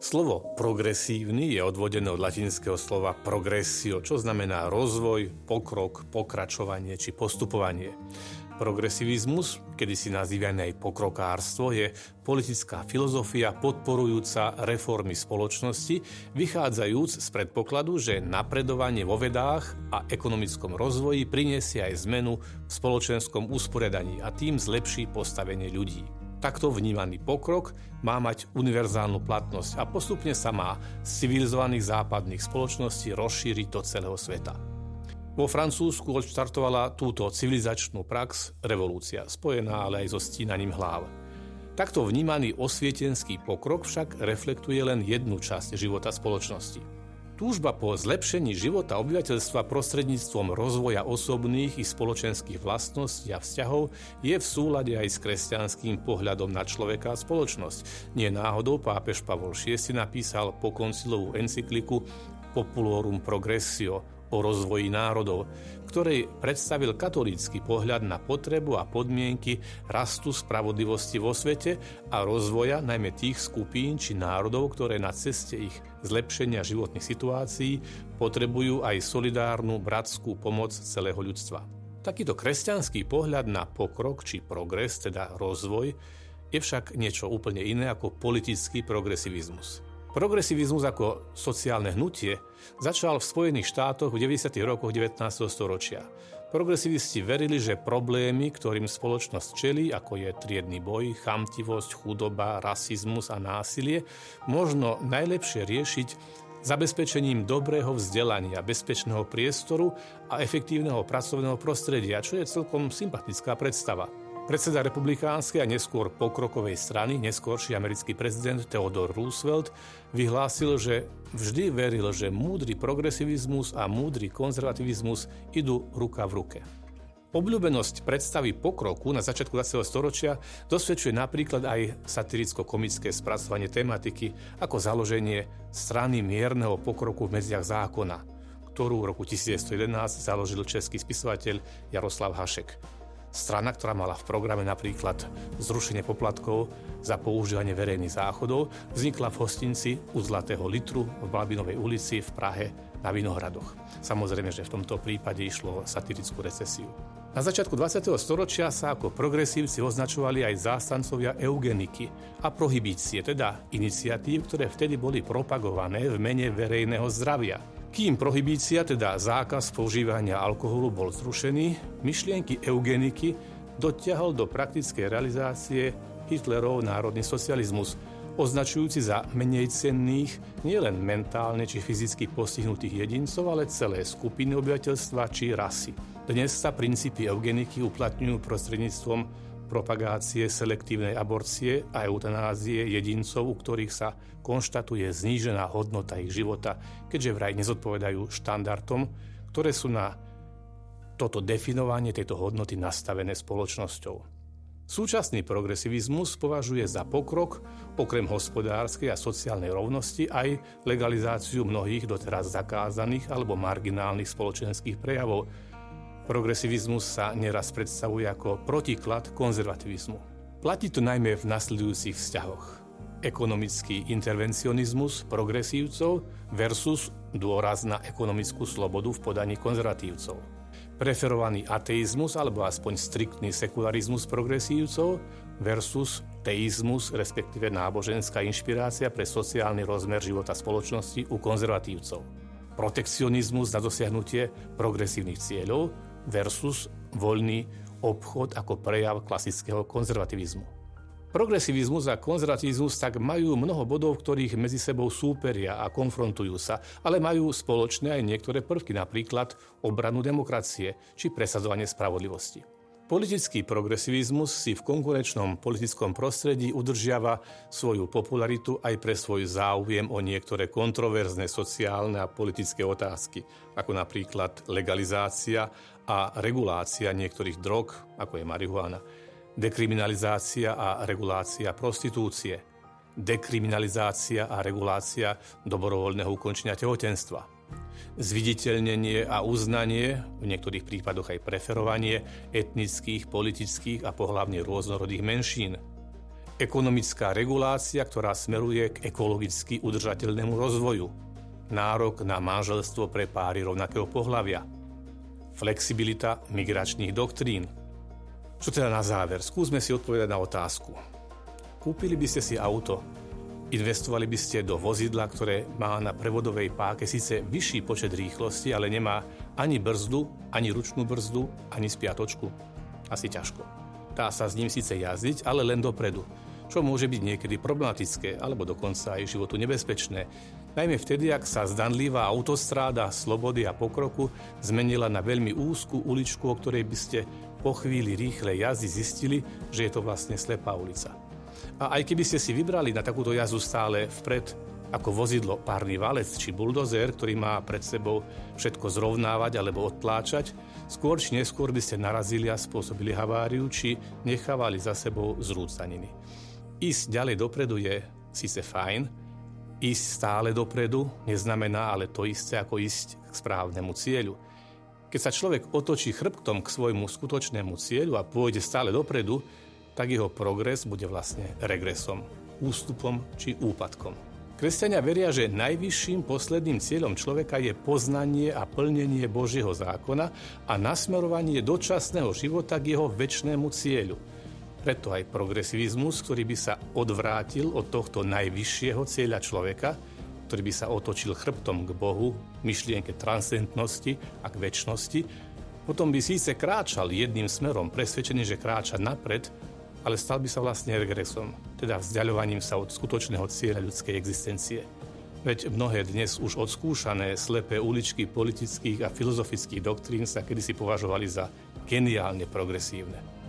Slovo progresívny je odvodené od latinského slova progressio, čo znamená rozvoj, pokrok, pokračovanie či postupovanie. Progresivizmus, kedysi nazývaný aj pokrokárstvo, je politická filozofia podporujúca reformy spoločnosti, vychádzajúc z predpokladu, že napredovanie vo vedách a ekonomickom rozvoji prinesie aj zmenu v spoločenskom usporiadaní a tým zlepší postavenie ľudí. Takto vnímaný pokrok má mať univerzálnu platnosť a postupne sa má z civilizovaných západných spoločností rozšíriť do celého sveta. Vo Francúzsku odštartovala túto civilizačnú prax revolúcia, spojená ale aj so stínaním hlav. Takto vnímaný osvietenský pokrok však reflektuje len jednu časť života spoločnosti. Túžba po zlepšení života obyvateľstva prostredníctvom rozvoja osobných i spoločenských vlastností a vzťahov je v súlade aj s kresťanským pohľadom na človeka a spoločnosť. Nie náhodou pápež Pavol VI napísal pokoncilovú encykliku Populorum Progressio o rozvoji národov, ktorej predstavil katolícky pohľad na potrebu a podmienky rastu spravodlivosti vo svete a rozvoja najmä tých skupín či národov, ktoré na ceste ich zlepšenia životných situácií potrebujú aj solidárnu bratskú pomoc celého ľudstva. Takýto kresťanský pohľad na pokrok či progres, teda rozvoj, je však niečo úplne iné ako politický progresivizmus. Progresivizmus ako sociálne hnutie začal v Spojených štátoch v 90. rokoch 19. storočia. Progresivisti verili, že problémy, ktorým spoločnosť čelí, ako je triedny boj, chamtivosť, chudoba, rasizmus a násilie, možno najlepšie riešiť zabezpečením dobrého vzdelania, bezpečného priestoru a efektívneho pracovného prostredia, čo je celkom sympatická predstava. Predseda republikánskej a neskôr pokrokovej strany, neskorší americký prezident Theodore Roosevelt vyhlásil, že vždy veril, že múdry progresivizmus a múdry konzervativizmus idú ruka v ruke. Obľúbenosť predstavy pokroku na začiatku 20. storočia dosvedčuje napríklad aj satiricko-komické spracovanie tematiky ako založenie strany mierneho pokroku v medziach zákona, ktorú v roku 1911 založil český spisovateľ Jaroslav Hašek. Strana, ktorá mala v programe napríklad zrušenie poplatkov za používanie verejných záchodov, vznikla v hostinci U Zlatého litru v Blabinovej ulici v Prahe na Vinohradoch. Samozrejme, že v tomto prípade išlo o satirickú recesiu. Na začiatku 20. storočia sa ako progresívci označovali aj zástancovia eugeniky a prohibície, teda iniciatív, ktoré vtedy boli propagované v mene verejného zdravia. Kým prohibícia, teda zákaz používania alkoholu, bol zrušený, myšlienky eugeniky dotiahol do praktickej realizácie Hitlerov národný socializmus, označujúci za menej cenných nielen mentálne či fyzicky postihnutých jedincov, ale celé skupiny obyvateľstva či rasy. Dnes sa princípy eugeniky uplatňujú prostredníctvom propagácie selektívnej aborcie a eutanázie jedincov, u ktorých sa konštatuje znížená hodnota ich života, keďže vraj nezodpovedajú štandardom, ktoré sú na toto definovanie tejto hodnoty nastavené spoločnosťou. Súčasný progresivizmus považuje za pokrok, okrem hospodárskej a sociálnej rovnosti, aj legalizáciu mnohých doteraz zakázaných alebo marginálnych spoločenských prejavov. Progresivizmus sa neraz predstavuje ako protiklad konzervativizmu. Platí to najmä v nasledujúcich vzťahoch. Ekonomický intervencionizmus progresívcov versus dôraz na ekonomickú slobodu v podaní konzervatívcov. Preferovaný ateizmus alebo aspoň striktný sekularizmus progresívcov versus teizmus, respektíve náboženská inšpirácia pre sociálny rozmer života spoločnosti u konzervatívcov. Protekcionizmus na dosiahnutie progresívnych cieľov versus voľný obchod ako prejav klasického konzervativizmu. Progresivizmus a konzervativizmus tak majú mnoho bodov, ktorých medzi sebou súperia a konfrontujú sa, ale majú spoločné aj niektoré prvky, napríklad obranu demokracie či presadzovanie spravodlivosti. Politický progresivizmus si v konkurenčnom politickom prostredí udržiava svoju popularitu aj pre svoj záujem o niektoré kontroverzné sociálne a politické otázky, ako napríklad legalizácia a regulácia niektorých drog, ako je marihuana, dekriminalizácia a regulácia prostitúcie, dekriminalizácia a regulácia dobrovoľného ukončenia tehotenstva, Zviditeľnenie a uznanie, v niektorých prípadoch aj preferovanie etnických, politických a pohlavne rôznorodých menšín. Ekonomická regulácia, ktorá smeruje k ekologicky udržateľnému rozvoju. Nárok na manželstvo pre páry rovnakého pohlavia. Flexibilita migračných doktrín. Čo teda na záver? Skúsme si odpovedať na otázku. Kúpili by ste si auto? Investovali by ste do vozidla, ktoré má na prevodovej páke síce vyšší počet rýchlosti, ale nemá ani brzdu, ani ručnú brzdu, ani spiatočku? Asi ťažko. Dá sa s ním síce jazdiť, ale len dopredu, čo môže byť niekedy problematické, alebo dokonca aj životu nebezpečné. Najmä vtedy, ak sa zdanlivá autostráda slobody a pokroku zmenila na veľmi úzkú uličku, o ktorej by ste po chvíli rýchlej jazdy zistili, že je to vlastne slepá ulica. A aj keby ste si vybrali na takúto jazdu stále vpred ako vozidlo párny valec či buldozer, ktorý má pred sebou všetko zrovnávať alebo odtláčať, skôr či neskôr by ste narazili a spôsobili haváriu či nechávali za sebou zrúcaniny. Ísť ďalej dopredu je síce fajn, ísť stále dopredu neznamená ale to isté ako ísť k správnemu cieľu. Keď sa človek otočí chrbtom k svojmu skutočnému cieľu a pôjde stále dopredu, tak jeho progres bude vlastne regresom, ústupom či úpadkom. Kresťania veria, že najvyšším posledným cieľom človeka je poznanie a plnenie Božieho zákona a nasmerovanie dočasného života k jeho večnému cieľu. Preto aj progresivizmus, ktorý by sa odvrátil od tohto najvyššieho cieľa človeka, ktorý by sa otočil chrbtom k Bohu, myšlienke transcendentnosti a k večnosti, potom by síce kráčal jedným smerom, presvedčený, že kráča napred, ale stal by sa vlastne regresom, teda vzdiaľovaním sa od skutočného cieľa ľudskej existencie. Veď mnohé dnes už odskúšané slepé uličky politických a filozofických doktrín sa kedysi považovali za geniálne progresívne.